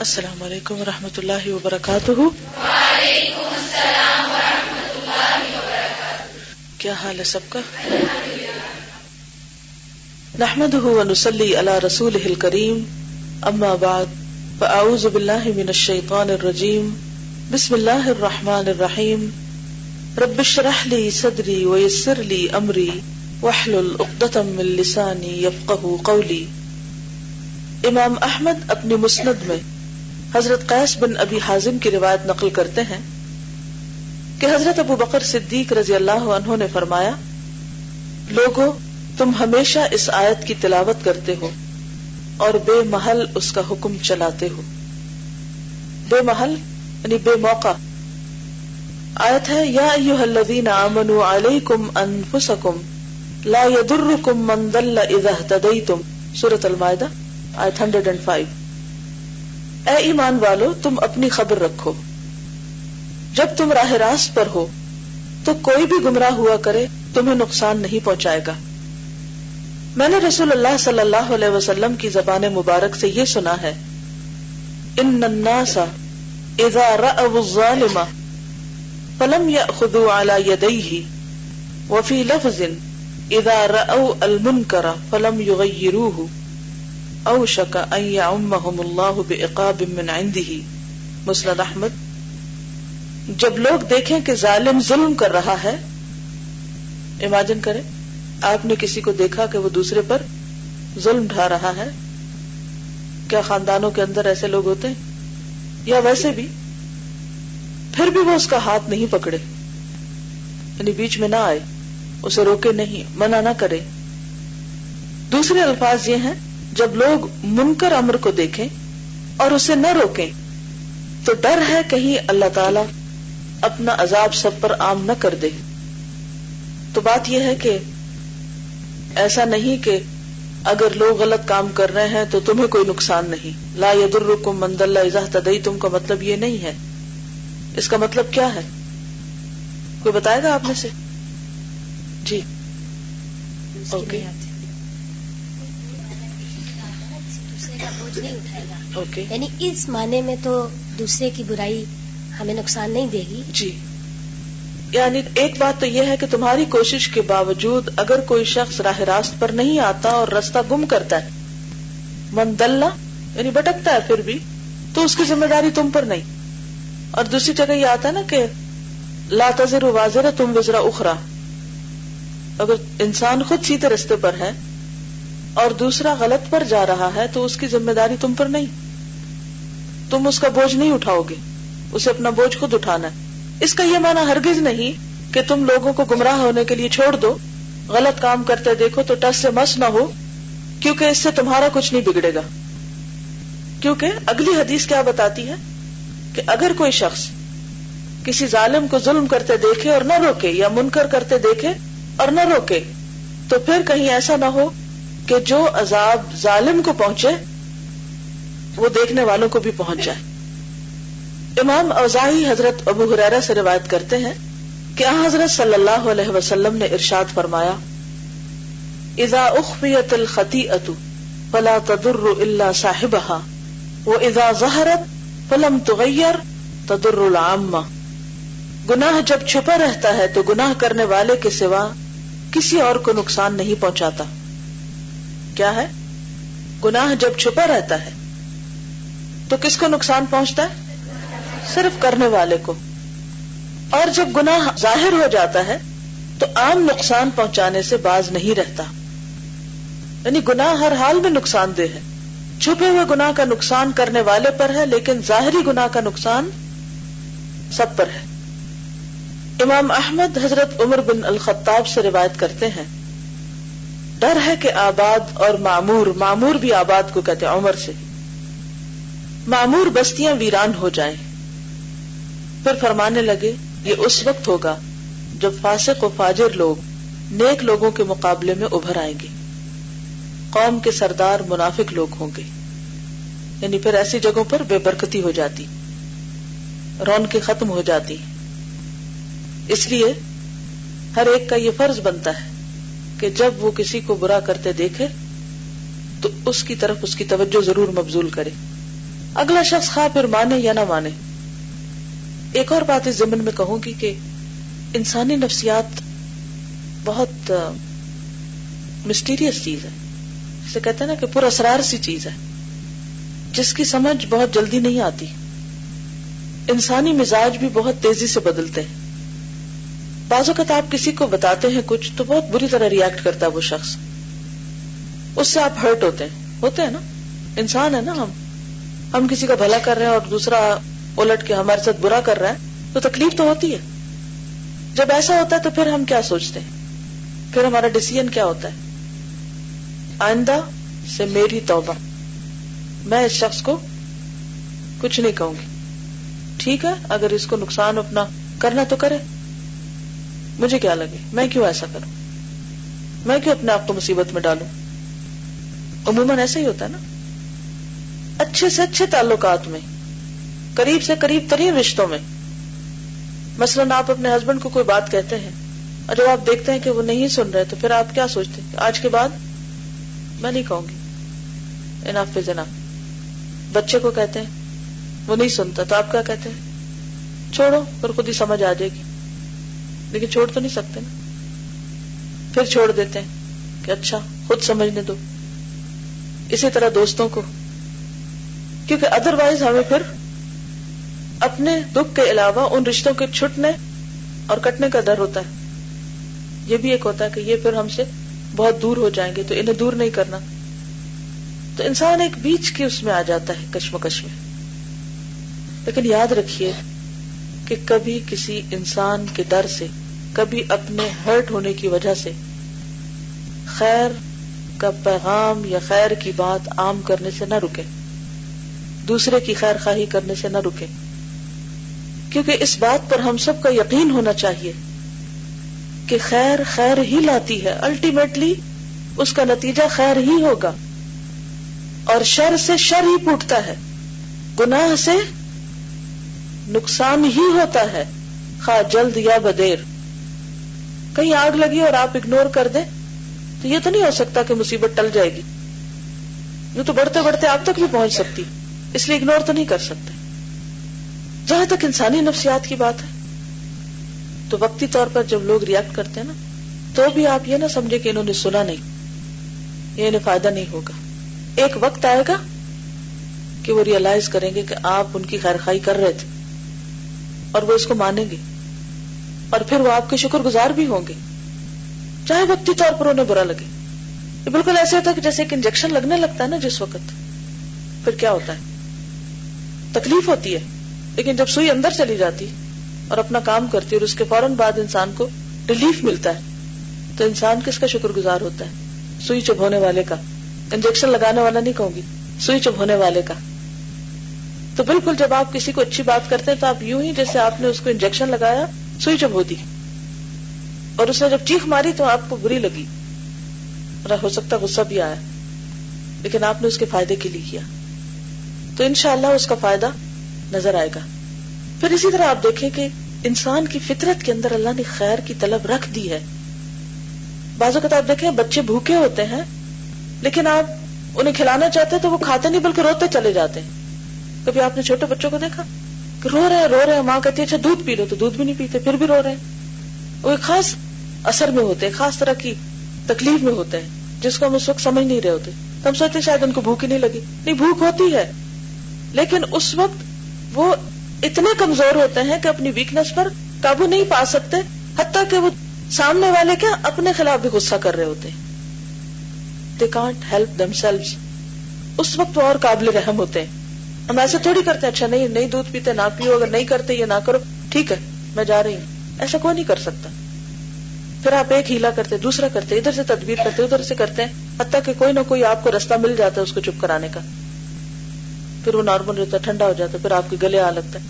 السلام علیکم ورحمۃ اللہ وبرکاتہ۔ وعلیکم السلام ورحمۃ اللہ وبرکاتہ۔ کیا حال ہے سب کا؟ نحمده ونصلی علی رسوله الکریم، اما بعد فاعوذ باللہ من الشیطان الرجیم، بسم اللہ الرحمن الرحیم، رب اشرح لی صدری ویسر لی امری واحلل عقدۃ من لسانی یفقہوا قولی۔ امام احمد اپنی مسند میں حضرت قیس بن ابی حازم کی روایت نقل کرتے ہیں کہ حضرت ابو بکر صدیق رضی اللہ عنہ نے فرمایا، لوگوں، تم ہمیشہ اس آیت کی تلاوت کرتے ہو اور بے محل اس کا حکم چلاتے ہو۔ بے محل یعنی بے موقع۔ آیت ہے، یا ایھا الذین آمنوا علیکم انفسکم لا یضرکم من ضل اذا اہتدیتم، سورۃ المائدہ آیت 105۔ اے ایمان والو، تم اپنی خبر رکھو، جب تم راہ راست پر ہو تو کوئی بھی گمراہ ہوا کرے تمہیں نقصان نہیں پہنچائے گا۔ میں نے رسول اللہ صلی اللہ علیہ وسلم کی زبان مبارک سے یہ سنا ہے، ان الناس اذا رأوا الظالم فلم یأخذوا علی یدیہ، وفی لفظ اذا رأوا المنکر فلم یغیروہ، اوشک ان یعمہم اللہ بعقاب من عنده، مسند احمد۔ جب لوگ دیکھیں کہ ظالم ظلم کر رہا ہے، امیجن کریں آپ نے کسی کو دیکھا کہ وہ دوسرے پر ظلم ڈھا رہا ہے، کیا خاندانوں کے اندر ایسے لوگ ہوتے ہیں؟ یا ویسے بھی، پھر بھی وہ اس کا ہاتھ نہیں پکڑے، یعنی بیچ میں نہ آئے، اسے روکے نہیں، منع نہ کرے۔ دوسرے الفاظ یہ ہیں، جب لوگ منکر امر کو دیکھیں اور اسے نہ روکیں تو ڈر ہے کہیں اللہ تعالی اپنا عذاب سب پر عام نہ کر دے۔ تو بات یہ ہے کہ ایسا نہیں کہ اگر لوگ غلط کام کر رہے ہیں تو تمہیں کوئی نقصان نہیں، لا یضرکم من ضل اذا اہتدیتم کا مطلب یہ نہیں ہے۔ اس کا مطلب کیا ہے؟ کوئی بتائے گا آپ میں سے؟ جی اوکے، نہیں اٹھائے گا۔ یعنی اس معنی میں تو دوسرے کی برائی ہمیں نقصان نہیں دے گی۔ جی، یعنی ایک بات تو یہ ہے کہ تمہاری کوشش کے باوجود اگر کوئی شخص راہ راست پر نہیں آتا اور راستہ گم کرتا ہے، من ضل یعنی بھٹکتا ہے، پھر بھی تو اس کی ذمہ داری تم پر نہیں۔ اور دوسری جگہ یہ آتا ہے نا کہ لا تزر وازرۃ وزر اخرى، اگر انسان خود سیدھے راستے پر ہے اور دوسرا غلط پر جا رہا ہے تو اس کی ذمہ داری تم پر نہیں، تم اس کا بوجھ نہیں اٹھاؤ گے، اسے اپنا بوجھ خود اٹھانا ہے۔ اس کا یہ معنی ہرگز نہیں کہ تم لوگوں کو گمراہ ہونے کے لیے چھوڑ دو، غلط کام کرتے دیکھو تو ٹس سے مس نہ ہو، کیونکہ اس سے تمہارا کچھ نہیں بگڑے گا۔ کیونکہ اگلی حدیث کیا بتاتی ہے کہ اگر کوئی شخص کسی ظالم کو ظلم کرتے دیکھے اور نہ روکے، یا منکر کرتے دیکھے اور نہ روکے، تو پھر کہیں ایسا نہ ہو کہ جو عذاب ظالم کو پہنچے وہ دیکھنے والوں کو بھی پہنچ جائے۔ امام اوزاعی حضرت ابو ہریرہ سے روایت کرتے ہیں کہ حضرت صلی اللہ علیہ وسلم نے ارشاد فرمایا، اذا اخفیت الخطیئۃ فلا تضر الا صاحبها واذا ظہرت فلم تغیر تضر العامہ۔ گناہ جب چھپا رہتا ہے تو گناہ کرنے والے کے سوا کسی اور کو نقصان نہیں پہنچاتا۔ کیا ہے؟ گناہ جب چھپا رہتا ہے تو کس کو نقصان پہنچتا ہے؟ صرف کرنے والے کو۔ اور جب گناہ ظاہر ہو جاتا ہے تو عام نقصان پہنچانے سے باز نہیں رہتا، یعنی گناہ ہر حال میں نقصان دہ ہے۔ چھپے ہوئے گناہ کا نقصان کرنے والے پر ہے، لیکن ظاہری گناہ کا نقصان سب پر ہے۔ امام احمد حضرت عمر بن الخطاب سے روایت کرتے ہیں، ڈر ہے کہ آباد اور معمور بھی آباد کو کہتے ہیں، عمر سے، معمور بستیاں ویران ہو جائیں۔ پھر فرمانے لگے، یہ اس وقت ہوگا جب فاسق و فاجر لوگ نیک لوگوں کے مقابلے میں ابھر آئیں گے، قوم کے سردار منافق لوگ ہوں گے، یعنی پھر ایسی جگہوں پر بے برکتی ہو جاتی، رونقیں ختم ہو جاتی۔ اس لیے ہر ایک کا یہ فرض بنتا ہے کہ جب وہ کسی کو برا کرتے دیکھے تو اس کی طرف اس کی توجہ ضرور مبذول کرے، اگلا شخص خواہ پھر مانے یا نہ مانے. ایک اور بات اس ضمن میں کہوں گی کہ انسانی نفسیات بہت مسٹیریس چیز ہے, اسے کہتے ہیں نا کہ پر اسرار سی چیز ہے جس کی سمجھ بہت جلدی نہیں آتی. انسانی مزاج بھی بہت تیزی سے بدلتے ہیں. بعض اوقات آپ کسی کو بتاتے ہیں کچھ تو بہت بری طرح ریئیکٹ کرتا ہے وہ شخص, اس سے آپ ہرٹ ہوتے ہیں نا. انسان ہے نا, ہم کسی کا بھلا کر رہے ہیں اور دوسرا الٹ کے ہمارے ساتھ برا کر رہا ہے تو تکلیف تو ہوتی ہے. جب ایسا ہوتا ہے تو پھر ہم کیا سوچتے ہیں, پھر ہمارا ڈیسیژن کیا ہوتا ہے؟ آئندہ سے میری توبہ, میں اس شخص کو کچھ نہیں کہوں گی. ٹھیک ہے, اگر اس کو نقصان اپنا کرنا تو کرے, مجھے کیا لگے, میں کیوں ایسا کروں, میں کیوں اپنے آپ کو مصیبت میں ڈالوں. عموماً ایسا ہی ہوتا ہے نا. اچھے سے اچھے تعلقات میں, قریب سے قریب ترین رشتوں میں, مثلاً آپ اپنے ہسبینڈ کو کوئی بات کہتے ہیں اور جب آپ دیکھتے ہیں کہ وہ نہیں سن رہے تو پھر آپ کیا سوچتے ہیں؟ آج کے بعد میں نہیں کہوں گی, اناف از اناف. بچے کو کہتے ہیں وہ نہیں سنتا تو آپ کیا کہتے ہیں؟ چھوڑو, پھر خود ہی سمجھ آ جائے گی. لیکن چھوڑ تو نہیں سکتے نا, پھر چھوڑ دیتے ہیں کہ اچھا خود سمجھنے دو. اسی طرح دوستوں کو, کیونکہ ادروائز ہمیں پھر اپنے دکھ کے علاوہ ان رشتوں کے چھٹنے اور کٹنے کا ڈر ہوتا ہے. یہ بھی ایک ہوتا ہے کہ یہ پھر ہم سے بہت دور ہو جائیں گے تو انہیں دور نہیں کرنا. تو انسان ایک بیچ کے اس میں آ جاتا ہے, کشمکش میں. لیکن یاد رکھیے کہ کبھی کسی انسان کے ڈر سے, کبھی اپنے ہرٹ ہونے کی وجہ سے خیر کا پیغام یا خیر کی بات عام کرنے سے نہ رکے, دوسرے کی خیر خواہی کرنے سے نہ رکے, کیونکہ اس بات پر ہم سب کا یقین ہونا چاہیے کہ خیر خیر ہی لاتی ہے. الٹیمیٹلی اس کا نتیجہ خیر ہی ہوگا, اور شر سے شر ہی پھوٹتا ہے, گناہ سے نقصان ہی ہوتا ہے, خواہ جلد یا بدیر. کہیں آگ لگی اور آپ اگنور کر دیں تو یہ تو نہیں ہو سکتا کہ مصیبت ٹل جائے گی, یہ تو بڑھتے بڑھتے آپ تک بھی پہنچ سکتی, اس لیے اگنور تو نہیں کر سکتے. جہاں تک انسانی نفسیات کی بات ہے تو وقتی طور پر جب لوگ ریئیکٹ کرتے ہیں نا تو بھی آپ یہ نہ سمجھے کہ انہوں نے سنا نہیں, یہ انہیں فائدہ نہیں ہوگا. ایک وقت آئے گا کہ وہ ریئلائز کریں گے کہ آپ ان کی خیر خواہی کر رہے تھے, اور وہ اس کو مانیں گے, اور پھر وہ آپ کے شکر گزار بھی ہوں گے چاہے وقتی طور پر انہیں برا لگے. یہ بالکل ایسے ہوتا ہے کہ جیسے ایک انجیکشن لگنے لگتا ہے نا جس وقت, پھر کیا ہوتا ہے, تکلیف ہوتی ہے, لیکن جب سوئی اندر چلی جاتی اور اپنا کام کرتی اور اس کے فوراً بعد انسان کو ریلیف ملتا ہے تو انسان کس کا شکر گزار ہوتا ہے؟ سوئی چبھونے والے کا. انجیکشن لگانے والا نہیں کہوں گی, سوئی چبھونے والے کا. تو بالکل جب آپ کسی کو اچھی بات کرتے ہیں تو آپ یوں ہی جیسے آپ نے اس کو انجیکشن لگایا, سوئی چبھو دی, اور اس نے جب چیخ ماری تو آپ کو بری لگی اور ہو سکتا غصہ بھی آیا, لیکن آپ نے اس کے فائدے کے لیے کیا, تو انشاءاللہ اس کا فائدہ نظر آئے گا. پھر اسی طرح آپ دیکھیں کہ انسان کی فطرت کے اندر اللہ نے خیر کی طلب رکھ دی ہے. بعض اوقات آپ دیکھیں بچے بھوکے ہوتے ہیں لیکن آپ انہیں کھلانا چاہتے تو وہ کھاتے نہیں بلکہ روتے چلے جاتے ہیں. کبھی آپ نے چھوٹے بچوں کو دیکھا کہ رو رہے ہیں, ماں کہتی ہے اچھا دودھ پی لو تو دودھ بھی نہیں پیتے, پھر بھی رو رہے ہیں. وہ ایک خاص اثر میں ہوتے ہیں, خاص طرح کی تکلیف میں ہوتے ہیں جس کو ہم اس وقت سمجھ نہیں رہے ہوتے. تو ہم سوچتے شاید ان کو بھوک ہی نہیں لگی, نہیں بھوک ہوتی ہے, لیکن اس وقت وہ اتنے کمزور ہوتے ہیں کہ اپنی ویکنس پر قابو نہیں پا سکتے, حتیٰ کہ وہ سامنے والے کے اپنے خلاف بھی غصہ کر رہے ہوتے ہیں. They can't help themselves. اس وقت وہ اور قابل رحم ہوتے ہیں. ہم ایسا تھوڑی کرتے ہیں, اچھا نہیں دودھ پیتے نہ پیو, اگر نہیں کرتے یہ نہ کرو, ٹھیک ہے میں جا رہی ہوں. ایسا کوئی نہیں کر سکتا. پھر آپ ایک ہیلا کرتے, دوسرا کرتے, ادھر سے تدبیر کرتے, ادھر سے کرتے ہیں, حتیٰ کہ کوئی نہ کوئی آپ کو رستہ مل جاتا ہے اس کو چپ کرانے کا. پھر وہ نارمل رہتا ہے, ٹھنڈا ہو جاتا ہے, پھر آپ کے گلے آ لگتا ہے.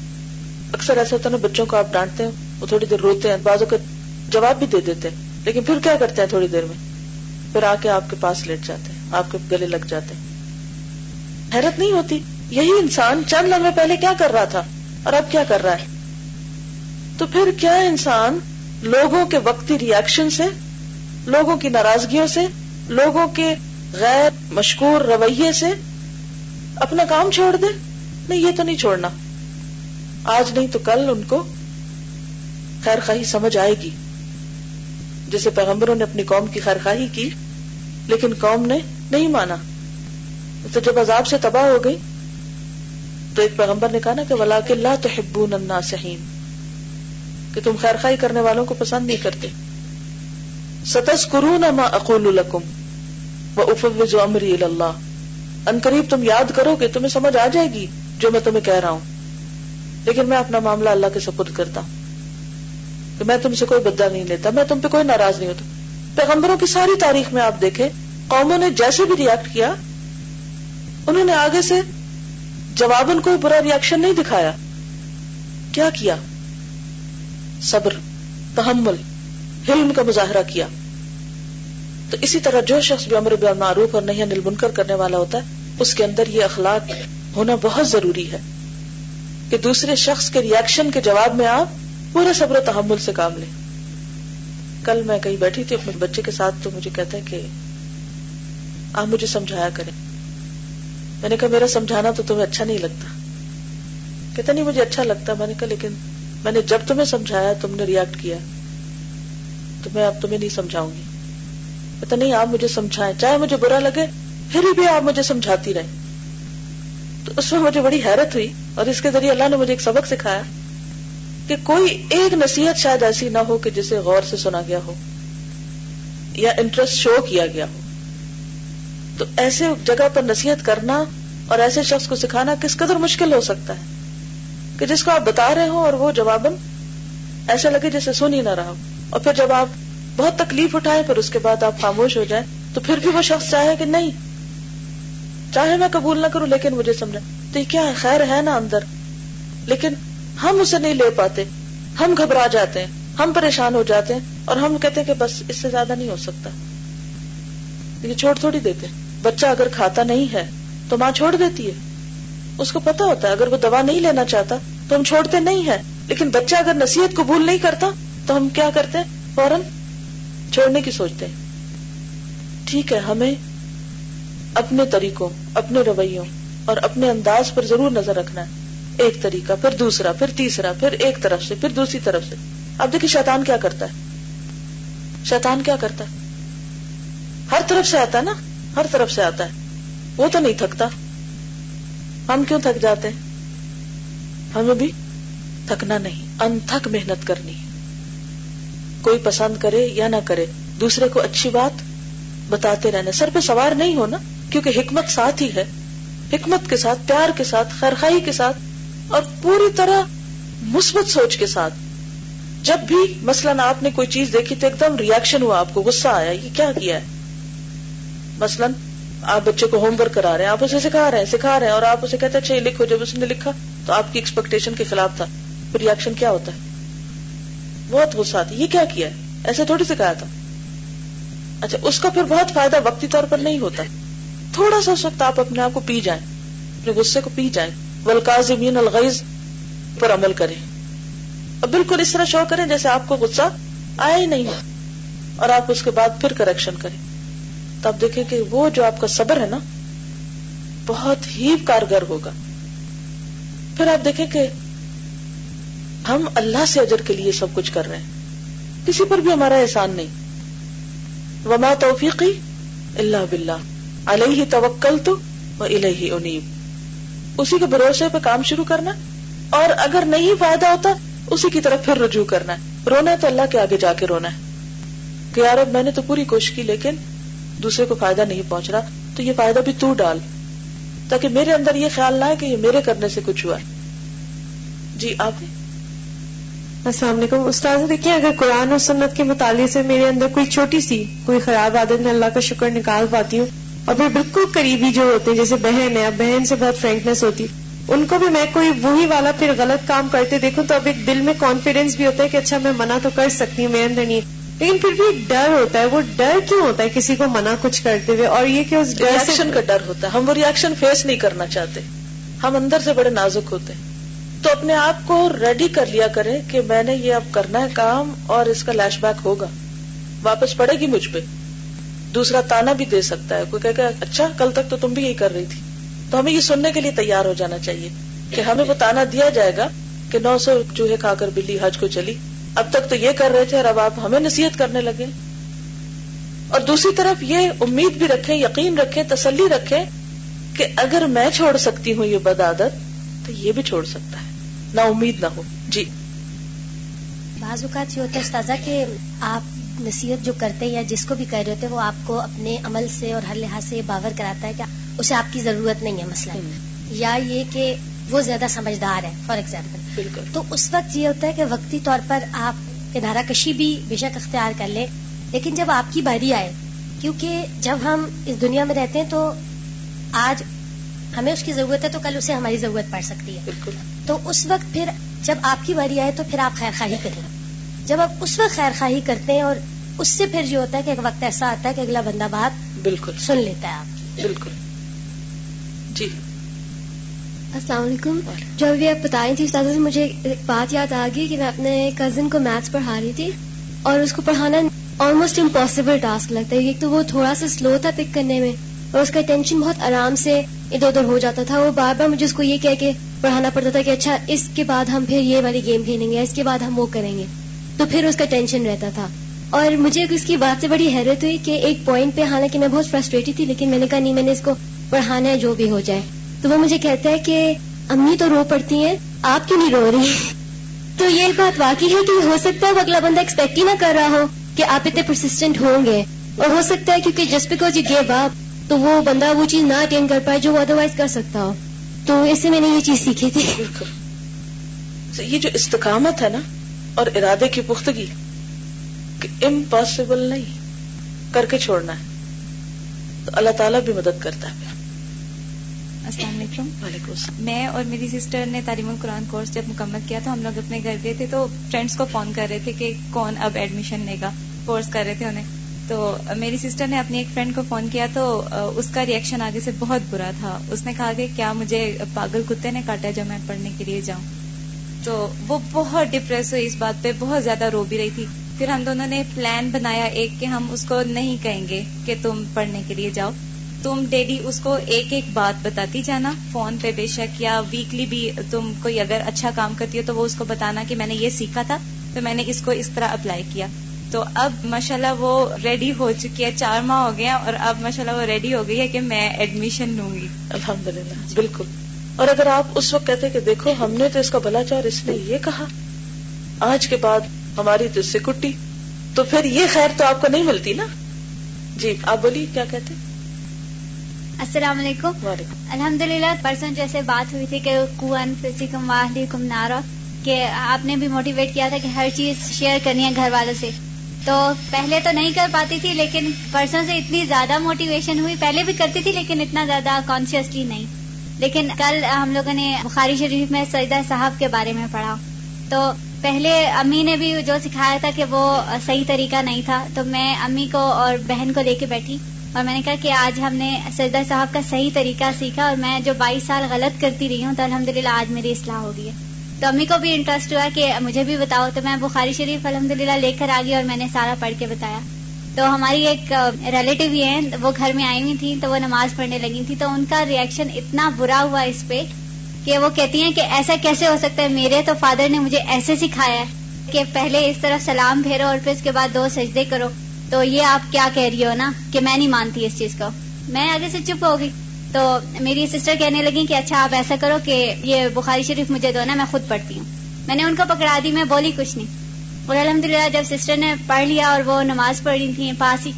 اکثر ایسا ہوتا ہے نا, بچوں کو آپ ڈانٹتے ہیں وہ تھوڑی دیر روتے ہیں, بعضوں کا جواب بھی دے دیتے ہیں, لیکن پھر کیا کرتے ہیں تھوڑی دیر میں پھر آ کے آپ کے پاس لیٹ جاتے ہیں, آپ کے گلے لگ جاتے ہیں. حیرت نہیں ہوتی, یہی انسان چند لمحے پہلے کیا کر رہا تھا اور اب کیا کر رہا ہے. تو پھر کیا انسان لوگوں کے وقتی ریاکشن سے, لوگوں کی ناراضگیوں سے, لوگوں کے غیر مشکور رویے سے اپنا کام چھوڑ دے؟ نہیں یہ تو نہیں چھوڑنا، آج نہیں تو کل ان کو خیر خواہی سمجھ آئے گی، جیسے پیغمبروں نے اپنی قوم کی خیر خواہی کی لیکن قوم نے نہیں مانا، تو جب عذاب سے تباہ ہو گئی تو ایک پیغمبر نے کہا نا کہ وَلَٰكِن لَا تُحِبُّونَ النَّاصِحِينَ، کہ تم خیر خواہی کرنے والوں کو پسند نہیں کرتے. سَتَذْكُرُونَ مَا أَقُولُ لَكُمْ وَأُفَوِّضُ أَمْرِي إِلَى اللَّهِ، ان قریب تم یاد کرو گے، تمہیں سمجھ آ جائے گی جو میں تمہیں کہہ رہا ہوں، لیکن میں اپنا معاملہ اللہ کے سپرد کرتا ہوں، کہ میں تم سے کوئی بدلہ نہیں لیتا، میں تم پہ کوئی ناراض نہیں ہوتا. پیغمبروں کی ساری تاریخ میں آپ دیکھیں قوموں نے جیسے بھی ریاکٹ کیا انہوں نے آگے سے جواباً کوئی برا ریاکشن نہیں دکھایا. کیا کیا؟ صبر، تحمل، حلم کا مظاہرہ کیا. تو اسی طرح جو شخص بھی امر بالمعروف اور نہی عن المنکر کرنے والا ہوتا ہے اس کے اندر یہ اخلاق ہونا بہت ضروری ہے کہ دوسرے شخص کے ریاکشن کے جواب میں آپ پورے صبر و تحمل سے کام لیں. کل میں کہیں بیٹھی تھی اپنے بچے کے ساتھ تو مجھے کہتا ہے کہ آپ مجھے سمجھایا کریں. میں نے کہا میرا سمجھانا تو تمہیں اچھا نہیں لگتا. کہتا نہیں مجھے اچھا لگتا. میں نے کہا لیکن میں نے جب تمہیں سمجھایا تم نے ریاکٹ کیا تو میں اب تمہیں نہیں سمجھاؤں گی. کہتا نہیں آپ مجھے سمجھائیں چاہے مجھے برا لگے پھر بھی آپ مجھے سمجھاتی رہیں. تو اس میں مجھے بڑی حیرت ہوئی اور اس کے ذریعے اللہ نے مجھے ایک سبق سکھایا کہ کوئی ایک نصیحت شاید ایسی نہ ہو کہ جسے غور سے سنا گیا ہو یا انٹرسٹ شو کیا گیا ہو. تو ایسے جگہ پر نصیحت کرنا اور ایسے شخص کو سکھانا کس قدر مشکل ہو سکتا ہے کہ جس کو آپ بتا رہے ہو اور وہ جواباً ایسا لگے جیسے سن ہی نہ رہا ہو، اور پھر جب آپ بہت تکلیف اٹھائیں پھر اس کے بعد آپ خاموش ہو جائیں تو پھر بھی وہ شخص چاہے کہ نہیں چاہے میں قبول نہ کروں لیکن مجھے سمجھا. تو یہ کیا ہے؟ خیر ہے نا اندر، لیکن ہم اسے نہیں لے پاتے، ہم گھبرا جاتے ہیں، ہم پریشان ہو جاتے ہیں اور ہم کہتے ہیں کہ بس اس سے زیادہ نہیں ہو سکتا. یہ چھوڑ تھوڑی دیتے. بچہ اگر کھاتا نہیں ہے تو ماں چھوڑ دیتی ہے، اس کو پتا ہوتا ہے اگر وہ دوا نہیں لینا چاہتا تو ہم چھوڑتے نہیں ہیں. لیکن بچہ اگر نصیحت قبول نہیں کرتا تو ہم کیا کرتے ہیں؟ فوراً چھوڑنے کی سوچتے ہیں. ٹھیک ہے، ہمیں اپنے طریقوں، اپنے رویوں اور اپنے انداز پر ضرور نظر رکھنا ہے. ایک طریقہ پھر دوسرا پھر تیسرا پھر ایک طرف سے پھر دوسری طرف سے. اب دیکھیں شیطان کیا کرتا ہے، شیطان کیا کرتا ہے، ہر طرف سے آتا ہے نا، ہر طرف سے آتا ہے، وہ تو نہیں تھکتا. ہم کیوں تھک جاتے ہیں؟ ہمیں بھی تھکنا نہیں، انتھک محنت کرنی. کوئی پسند کرے یا نہ کرے دوسرے کو اچھی بات بتاتے رہنے، سر پہ سوار نہیں ہونا، کیونکہ حکمت ساتھ ہی ہے. حکمت کے ساتھ، پیار کے ساتھ، خیرخواہی کے ساتھ اور پوری طرح مثبت سوچ کے ساتھ. جب بھی مثلاً آپ نے کوئی چیز دیکھی تو ایک دم ریاکشن ہوا، آپ کو غصہ آیا، یہ کیا کیا ہے. مثلاً آپ بچے کو ہوم ورک کرا رہے ہیں، آپ اسے سکھا رہے ہیں اور آپ اسے کہتے ہیں اچھا یہ لکھو، جب اس نے لکھا تو آپ کی ایکسپیکٹیشن کے خلاف تھا، پھر ریاکشن کیا ہوتا ہے؟ بہت غصہ آتا ہے، یہ کیا کیا ہے، ایسے تھوڑی سکھایا تھا. اچھا اس کا پھر بہت فائدہ وقتی طور پر نہیں ہوتا، تھوڑا سا اس وقت آپ اپنے آپ کو پی جائیں، اپنے غصے کو پی جائیں. والکاظمین الغیظ پر عمل کریں، اب بالکل اس طرح شو کریں جیسے آپ کو غصہ آیا ہی نہیں ہے اور آپ اس کے بعد پھر کریکشن کریں. تو آپ دیکھیں کہ وہ جو آپ کا صبر ہے نا بہت ہی کارگر ہوگا. پھر آپ دیکھیں کہ ہم اللہ سے اجر کے لیے سب کچھ کر رہے ہیں، کسی پر بھی ہمارا احسان نہیں. وما توفیقی الا باللہ علیہ توکلت والیہ انیب، اسی کے بھروسے پہ کام شروع کرنا اور اگر نہیں فائدہ ہوتا اسی کی طرف پھر رجوع کرنا ہے. رونا ہے تو اللہ کے آگے جا کے رونا ہے کہ یار اب میں نے تو پوری کوشش کی لیکن دوسرے کو فائدہ نہیں پہنچ رہا، تو یہ فائدہ بھی تو ڈال تاکہ میرے اندر یہ خیال نہ آئے کہ یہ میرے کرنے سے کچھ ہوا ہے. جی آپ. السلام علیکم استاد. دیکھیں اگر قرآن اور سنت کے مطالعے سے میرے اندر کوئی چھوٹی سی کوئی خراب عادت میں اللہ کا شکر نکال پاتی ہوں، اور پھر بالکل قریبی جو ہوتے ہیں جیسے بہن ہے، اب بہن سے بہت فرینکنس ہوتی، ان کو بھی میں کوئی وہی والا پھر غلط کام کرتے دیکھوں تو اب ایک دل میں کانفیڈینس بھی ہوتا ہے کہ اچھا میں منع تو کر سکتی ہوں، میرے اندر نہیں. لیکن پھر بھی ایک ڈر ہوتا ہے، وہ ڈر کیوں ہوتا ہے کسی کو منع کچھ کرتے ہوئے؟ اور یہ کہ اس ڈر ریاکشن کا ڈر ہوتا ہے، ہم وہ ریاکشن فیس نہیں کرنا چاہتے، ہم اندر سے بڑے نازک ہوتے ہیں. تو اپنے آپ کو ریڈی کر لیا کریں کہ میں نے یہ اب کرنا ہے کام اور اس کا لیش بیک ہوگا، واپس پڑے گی مجھ پہ. دوسرا تانا بھی دے سکتا ہے، کوئی کہے گا اچھا کل تک تو تم بھی یہی کر رہی تھی. تو ہمیں یہ سننے کے لیے تیار ہو جانا چاہیے کہ ہمیں وہ تانا دیا جائے گا کہ 900 چوہے کھا کر بلی حج کو چلی. اب تک تو یہ کر رہے تھے اور اب آپ ہمیں نصیحت کرنے لگے. اور دوسری طرف یہ امید بھی رکھیں, یقین رکھیں, تسلی رکھیں کہ اگر میں چھوڑ سکتی ہوں یہ بد عادت تو یہ بھی چھوڑ سکتا ہے, نہ امید نہ ہو. جی بعض اوقات یہ ہوتا ہے استاذہ کہ آپ نصیحت جو کرتے یا جس کو بھی کہہ رہے ہوتے وہ آپ کو اپنے عمل سے اور ہر لحاظ سے باور کراتا ہے کہ اسے آپ کی ضرورت نہیں ہے مثلا, یا یہ کہ وہ زیادہ سمجھدار ہے فار ایگزامپل. بالکل. تو اس وقت یہ ہوتا ہے کہ وقتی طور پر آپ کنارہ کشی بھی بے شک اختیار کر لیں, لیکن جب آپ کی باری آئے, کیونکہ جب ہم اس دنیا میں رہتے ہیں تو آج ہمیں اس کی ضرورت ہے تو کل اسے ہماری ضرورت پڑ سکتی ہے. بالکل. تو اس وقت پھر جب آپ کی باری آئے تو پھر آپ خیر خواہی کریں. جب آپ اس وقت خیر خواہی کرتے ہیں اور اس سے پھر جو ہوتا ہے کہ ایک وقت ایسا آتا ہے کہ اگلا بندہ بات بالکل سن لیتا ہے آپ کی. بالکل. جی السلام علیکم. جو بھی آپ بتا رہی تھی استاذہ سے مجھے ایک بات یاد آ گئی کہ میں اپنے کزن کو میتھس پڑھا رہی تھی, اور اس کو پڑھانا آلموسٹ امپاسبل ٹاسک لگتا ہے. ایک تو وہ تھوڑا سا سلو تھا پک کرنے میں, اور اس کا ٹینشن بہت آرام سے ادھر ادھر ہو جاتا تھا. وہ بار بار مجھے اس کو یہ کہہ کے پڑھانا پڑتا تھا کہ اچھا اس کے بعد ہم پھر یہ والی گیم کھیلیں گے, اس کے بعد ہم وہ کریں گے, تو پھر اس کا ٹینشن رہتا تھا. اور مجھے اس کی بات سے بڑی حیرت ہوئی کہ ایک پوائنٹ پہ حالانکہ میں بہت فرسٹریٹڈ تھی, لیکن میں نے کہا نہیں میں نے اس کو پڑھانا ہے جو بھی ہو جائے. تو وہ مجھے کہتا ہے کہ امی تو رو پڑتی ہیں, آپ کیوں نہیں رو رہی؟ تو یہ بات واقعی ہے کہ ہو سکتا ہے وہ اگلا بندہ ایکسپیکٹ ہی نہ کر رہا ہو کہ آپ اتنے پرسسٹنٹ ہوں گے, اور ہو سکتا ہے کیونکہ just because you gave up تو وہ بندہ وہ چیز نہ اٹینڈ کر پائے جو وہ ادروائز کر سکتا ہو. تو اس سے میں نے یہ چیز سیکھی تھی. بالکل. یہ جو استقامت ہے نا اور ارادے کی پختگی کہ امپاسبل نہیں کر کے چھوڑنا ہے, تو اللہ تعالیٰ بھی مدد کرتا ہے. السلام علیکم. وعلیکم السلام. میں اور میری سسٹر نے تعلیم القرآن کورس جب مکمل کیا تو ہم لوگ اپنے گھر گئے تھے, تو فرینڈس کو فون کر رہے تھے کہ کون اب ایڈمیشن لے گا, کورس کر رہے تھے انہیں. تو میری سسٹر نے اپنی ایک فرینڈ کو فون کیا تو اس کا ری ایکشن آگے سے بہت برا تھا. اس نے کہا کہ کیا مجھے پاگل کتے نے کاٹا جب میں پڑھنے کے لیے جاؤں. تو وہ بہت ڈپریس ہوئی اس بات پہ, بہت زیادہ رو بھی رہی تھی. پھر ہم دونوں نے پلان بنایا ایک کہ ہم اس کو نہیں کہیں گے کہ تم پڑھنے کے لیے جاؤ, تم ڈیلی اس کو ایک ایک بات بتاتی جانا فون پہ بے شک, یا ویکلی بھی تم کوئی اگر اچھا کام کرتی ہو تو وہ اس کو بتانا کہ میں نے یہ سیکھا تھا تو میں نے اس کو اس طرح اپلائی کیا. تو اب ماشاءاللہ وہ ریڈی ہو چکی ہے, 4 ماہ ہو گیا اور اب ماشاءاللہ وہ ریڈی ہو گئی ہے کہ میں ایڈمیشن لوں گی. الحمدللہ. بالکل. اور اگر آپ اس وقت کہتے کہ دیکھو ہم نے تو اس کا بھلا چاہ اور اس نے یہ کہا, آج کے بعد ہماری تو اس سے کٹی, تو پھر یہ خیر تو آپ کو نہیں ملتی نا. جی آپ بولیے کیا کہتے. السلام علیکم. وعلیکم. الحمدللہ پرسوں جیسے بات ہوئی تھی کہ قوان فسکم واہلیکم نارا, کہ آپ نے بھی موٹیویٹ کیا تھا کہ ہر چیز شیئر کرنی ہے گھر والوں سے. تو پہلے تو نہیں کر پاتی تھی, لیکن پرسوں سے اتنی زیادہ موٹیویشن ہوئی. پہلے بھی کرتی تھی لیکن اتنا زیادہ کانشیسلی نہیں. لیکن کل ہم لوگوں نے بخاری شریف میں سجدہ صاحب کے بارے میں پڑھا, تو پہلے امی نے بھی جو سکھایا تھا کہ وہ صحیح طریقہ نہیں تھا, تو میں امی کو اور بہن کو لے کے بیٹھی اور میں نے کہا کہ آج ہم نے سجدہ صاحب کا صحیح طریقہ سیکھا, اور میں جو 22 سال غلط کرتی رہی ہوں تو الحمدللہ آج میری اصلاح ہو گئی ہے. تو امی کو بھی انٹرسٹ ہوا کہ مجھے بھی بتاؤ, تو میں بخاری شریف الحمدللہ لے کر آ گئی اور میں نے سارا پڑھ کے بتایا. تو ہماری ایک ریلیٹو ہی ہیں, وہ گھر میں آئی ہوئی تھیں تو وہ نماز پڑھنے لگی تھی, تو ان کا ریئیکشن اتنا برا ہوا اس پہ کہ وہ کہتی ہیں کہ ایسا کیسے ہو سکتا ہے, میرے تو فادر نے مجھے ایسے سکھایا کہ پہلے اس طرف سلام پھیرو اور پھر اس کے بعد 2 سجدے کرو, تو یہ آپ کیا کہہ رہی ہو نا کہ میں نہیں مانتی اس چیز کو. میں آگے سے چپ ہو گئی. تو میری سسٹر کہنے لگی کہ اچھا آپ ایسا کرو کہ یہ بخاری شریف مجھے دو نا, میں خود پڑھتی ہوں. میں نے ان کو پکڑا دی, میں بولی کچھ نہیں. اور الحمدللہ جب سسٹر نے پڑھ لیا اور وہ نماز پڑھ رہی تھیں پاس ہی,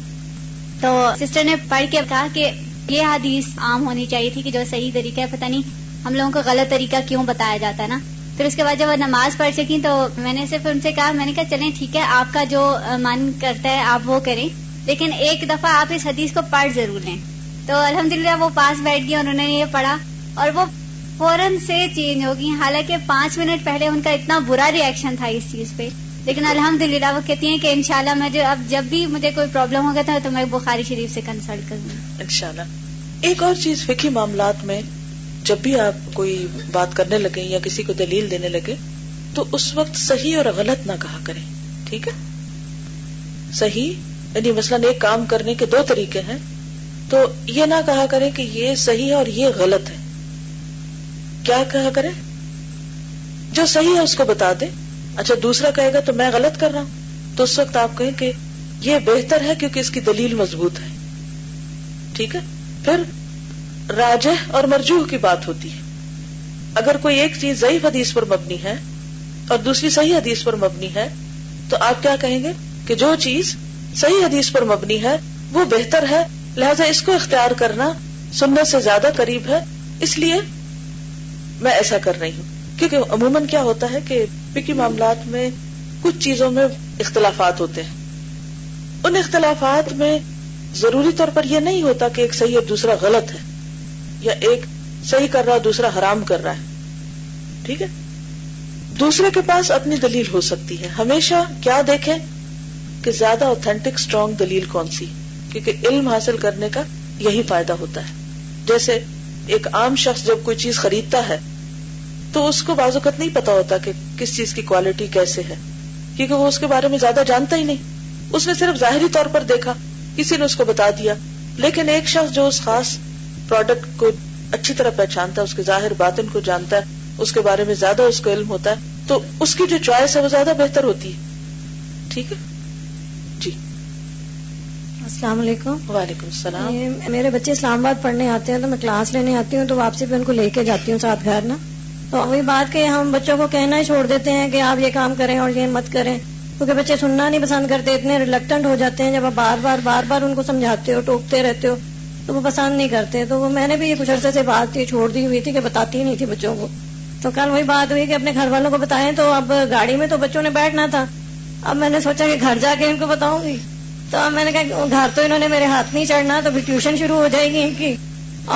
تو سسٹر نے پڑھ کے کہا کہ یہ حدیث عام ہونی چاہیے تھی کہ جو صحیح طریقہ ہے, پتہ نہیں ہم لوگوں کو غلط طریقہ کیوں بتایا جاتا ہے نا. پھر اس کے بعد جب وہ نماز پڑھ چکی تو میں نے صرف ان سے کہا, میں نے کہا چلیں ٹھیک ہے آپ کا جو من کرتا ہے آپ وہ کریں, لیکن ایک دفعہ آپ اس حدیث کو پڑھ ضرور لیں. تو الحمدللہ وہ پاس بیٹھ گئی, انہوں نے یہ پڑھا اور وہ فوراً سے چینج ہو گئی. حالانکہ 5 منٹ پہلے ان کا اتنا برا ریئیکشن تھا اس چیز پہ, لیکن الحمدللہ وہ کہتی ہیں کہ انشاءاللہ میں جو اب جب بھی مجھے کوئی پرابلم ہوگا تھا تو میں بخاری شریف سے کنسلٹ کروں گی انشاءاللہ. ایک اور چیز فقہی معاملات میں جب بھی آپ کوئی بات کرنے لگیں یا کسی کو دلیل دینے لگے تو اس وقت صحیح اور غلط نہ کہا کریں, ٹھیک ہے. صحیح یعنی مثلاً ایک کام کرنے کے 2 طریقے ہیں, تو یہ نہ کہا کریں کہ یہ صحیح ہے اور یہ غلط ہے. کیا کہا کرے؟ جو صحیح ہے اس کو بتا دے. اچھا دوسرا کہے گا تو میں غلط کر رہا ہوں، تو اس وقت آپ کہیں کہ یہ بہتر ہے کیونکہ اس کی دلیل مضبوط ہے. ٹھیک ہے. پھر راجح اور مرجوح کی بات ہوتی ہے. اگر کوئی ایک چیز ضعیف حدیث پر مبنی ہے اور دوسری صحیح حدیث پر مبنی ہے تو آپ کیا کہیں گے کہ جو چیز صحیح حدیث پر مبنی ہے وہ بہتر ہے، لہذا اس کو اختیار کرنا سنت سے زیادہ قریب ہے، اس لیے میں ایسا کر رہی ہوں. کیونکہ عموماً کیا ہوتا ہے کہ فقہی معاملات میں کچھ چیزوں میں اختلافات ہوتے ہیں. ان اختلافات میں ضروری طور پر یہ نہیں ہوتا کہ ایک صحیح اور دوسرا غلط ہے، یا ایک صحیح کر رہا اور دوسرا حرام کر رہا ہے. ٹھیک ہے. دوسرے کے پاس اپنی دلیل ہو سکتی ہے. ہمیشہ کیا دیکھیں کہ زیادہ اوتھینٹک اسٹرانگ دلیل کون سی، کیونکہ علم حاصل کرنے کا یہی فائدہ ہوتا ہے. جیسے ایک عام شخص جب کوئی چیز خریدتا ہے تو اس کو بعض اوقات نہیں پتا ہوتا کہ کس چیز کی کوالٹی کیسے ہے، کیونکہ وہ اس کے بارے میں زیادہ جانتا ہی نہیں. اس نے صرف ظاہری طور پر دیکھا، کسی نے اس کو بتا دیا. لیکن ایک شخص جو اس خاص پروڈکٹ کو اچھی طرح پہچانتا ہے، اس کے ظاہر باطن کو جانتا ہے، اس کے بارے میں زیادہ اس کو علم ہوتا ہے، تو اس کی جو چوائس ہے وہ زیادہ بہتر ہوتی ہے. ٹھیک ہے جی. السلام علیکم. وعلیکم السلام. میرے بچے اسلام آباد پڑھنے آتے ہیں تو میں کلاس لینے آتی ہوں، تو واپسی پہ ان کو لے کے جاتی ہوں ساتھ گھر نا. تو وہی بات کہ ہم بچوں کو کہنا ہی چھوڑ دیتے ہیں کہ آپ یہ کام کریں اور یہ مت کریں، کیونکہ بچے سننا نہیں پسند کرتے، اتنے ریلیکٹنٹ ہو جاتے ہیں. جب آپ بار بار بار بار ان کو سمجھاتے ہو، ٹوکتے رہتے ہو، تو وہ پسند نہیں کرتے. تو وہ میں نے بھی یہ کچھ عرصے سے بات یہ چھوڑ دی ہوئی تھی کہ بتاتی ہی نہیں تھی بچوں کو. تو کل وہی بات ہوئی کہ اپنے گھر والوں کو بتائیں، تو اب گاڑی میں تو بچوں نے بیٹھنا تھا. اب میں نے سوچا کہ گھر جا کے ان کو بتاؤں گی. تو اب میں نے کہا گھر تو انہوں نے میرے ہاتھ نہیں چڑھنا، تو پھر ٹیوشن شروع ہو جائے گی ان کی،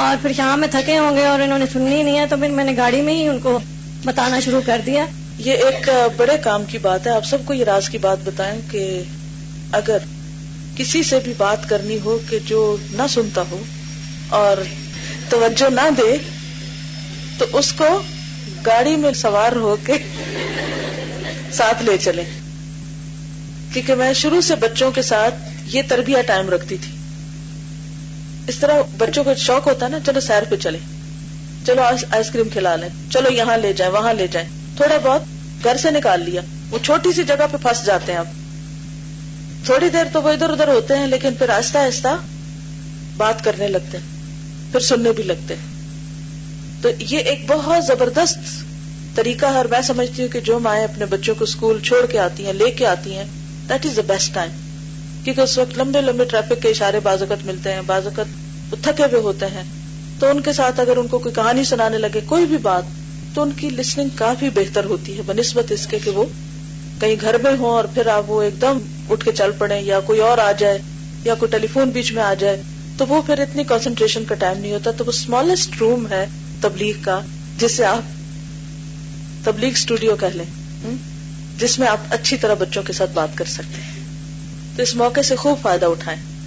اور پھر شام میں تھکے ہوں گے اور انہوں نے سننی نہیں ہے. تو پھر میں نے گاڑی میں ہی ان کو بتانا شروع کر دیا. یہ ایک بڑے کام کی بات ہے. آپ سب کو یہ راز کی بات بتائیں کہ اگر کسی سے بھی بات کرنی ہو کہ جو نہ سنتا ہو اور توجہ نہ دے، تو اس کو گاڑی میں سوار ہو کے ساتھ لے چلیں. کیونکہ میں شروع سے بچوں کے ساتھ یہ تربیہ ٹائم رکھتی تھی. اس طرح بچوں کو شوق ہوتا ہے نا، چلو سیر پہ چلیں، چلو آئس کریم کھلا لیں، چلو یہاں لے جائیں وہاں لے جائیں. تھوڑا بہت گھر سے نکال لیا، وہ چھوٹی سی جگہ پہ پھنس جاتے ہیں. اب تھوڑی دیر تو وہ ادھر ادھر ہوتے ہیں، لیکن پھر آہستہ آہستہ بات کرنے لگتے ہیں، پھر سننے بھی لگتے ہیں. تو یہ ایک بہت زبردست طریقہ ہے، اور میں سمجھتی ہوں کہ جو مائیں اپنے بچوں کو اسکول چھوڑ کے آتی ہیں، لے کے آتی ہیں، that is the best time. کیونکہ اس وقت لمبے لمبے ٹریفک کے اشارے بعض وقت ملتے ہیں، بعض وقت تھکے ہوئے ہوتے ہیں. تو ان کے ساتھ اگر ان کو کوئی کہانی سنانے لگے، کوئی بھی بات، تو ان کی لسننگ کافی بہتر ہوتی ہے بنسبت اس کے کہ وہ کہیں گھر میں ہوں اور پھر آپ وہ ایک دم اٹھ کے چل پڑیں، یا کوئی اور آ جائے، یا کوئی ٹیلی فون بیچ میں آ جائے، تو وہ پھر اتنی کنسنٹریشن کا ٹائم نہیں ہوتا. تو وہ اسمالسٹ روم ہے تبلیغ کا، جسے آپ تبلیغ اسٹوڈیو کہہ لیں، جس میں آپ اچھی طرح بچوں کے ساتھ بات کر سکتے ہیں. تو اس موقع سے خوب فائدہ اٹھائیں.